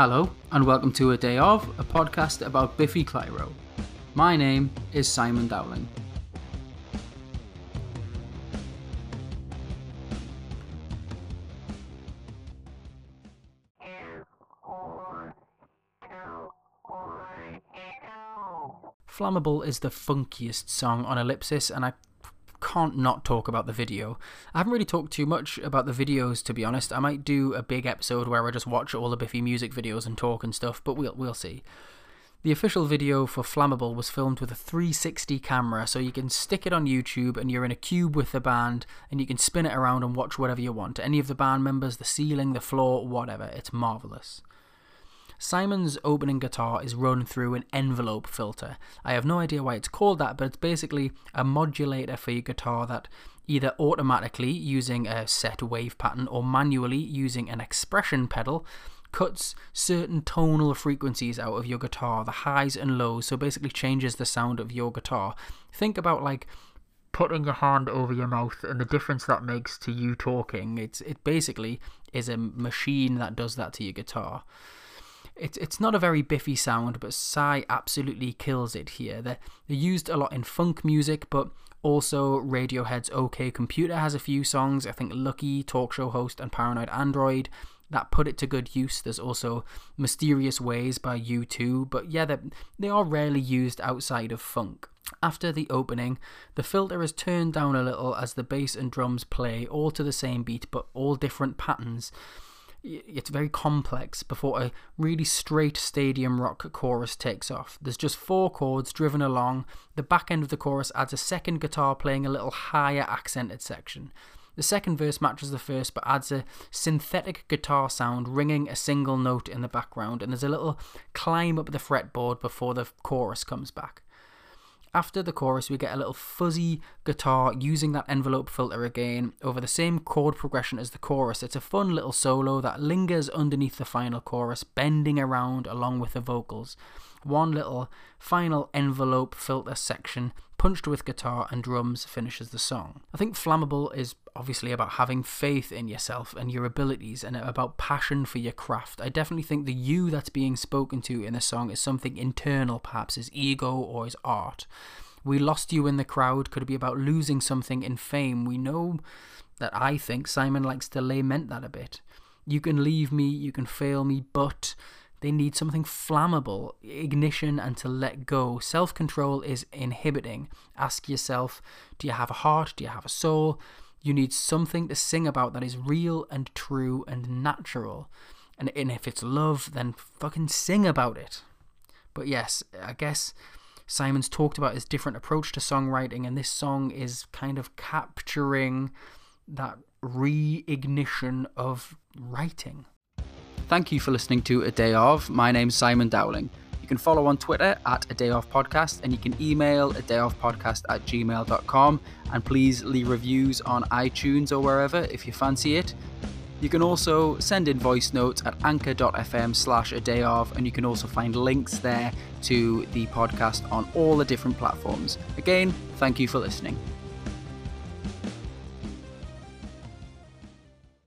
Hello, and welcome to A Day Of, a podcast about Biffy Clyro. My name is Simon Dowling. Flammable is the funkiest song on Ellipsis, and I can't not talk about the video. I haven't really talked too much about the videos, to be honest. I might do a big episode where I just watch all the Biffy music videos and talk and stuff, but we'll see. The official video for Flammable was filmed with a 360 camera, so you can stick it on YouTube and you're in a cube with the band and you can spin it around and watch whatever you want. Any of the band members, the ceiling, the floor, whatever. It's marvellous. Simon's opening guitar is run through an envelope filter. I have no idea why it's called that, but it's basically a modulator for your guitar that either automatically, using a set wave pattern, or manually, using an expression pedal, cuts certain tonal frequencies out of your guitar, the highs and lows, so basically changes the sound of your guitar. Think about like putting your hand over your mouth and the difference that makes to you talking. It basically is a machine that does that to your guitar. It's not a very Biffy sound, but Psy absolutely kills it here. They're used a lot in funk music, but also Radiohead's OK Computer has a few songs. I think Lucky, Talk Show Host, and Paranoid Android that put it to good use. There's also Mysterious Ways by U2, but yeah, they are rarely used outside of funk. After the opening, the filter is turned down a little as the bass and drums play, all to the same beat, but all different patterns. It's very complex before a really straight stadium rock chorus takes off. There's just four chords driven along. The back end of the chorus adds a second guitar playing a little higher accented section. The second verse matches the first but adds a synthetic guitar sound ringing a single note in the background, and there's a little climb up the fretboard before the chorus comes back. After the chorus, we get a little fuzzy guitar using that envelope filter again over the same chord progression as the chorus. It's a fun little solo that lingers underneath the final chorus, bending around along with the vocals. One little final envelope filter section punched with guitar and drums finishes the song. I think Flammable is obviously about having faith in yourself and your abilities and about passion for your craft. I definitely think the you that's being spoken to in the song is something internal, perhaps his ego or his art. We lost you in the crowd could be about losing something in fame. We know that I think Simon likes to lament that a bit. You can leave me, you can fail me, but they need something flammable, ignition, and to let go. Self-control is inhibiting. Ask yourself, do you have a heart? Do you have a soul? You need something to sing about that is real and true and natural. And if it's love, then fucking sing about it. But yes, I guess Simon's talked about his different approach to songwriting, and this song is kind of capturing that re-ignition of writing. Thank you for listening to A Day Of. My name's Simon Dowling. You can follow on Twitter at A Day Of Podcast, and you can email adayofpodcast@gmail.com, and please leave reviews on iTunes or wherever if you fancy it. You can also send in voice notes at anchor.fm/adayof, and you can also find links there to the podcast on all the different platforms. Again, thank you for listening.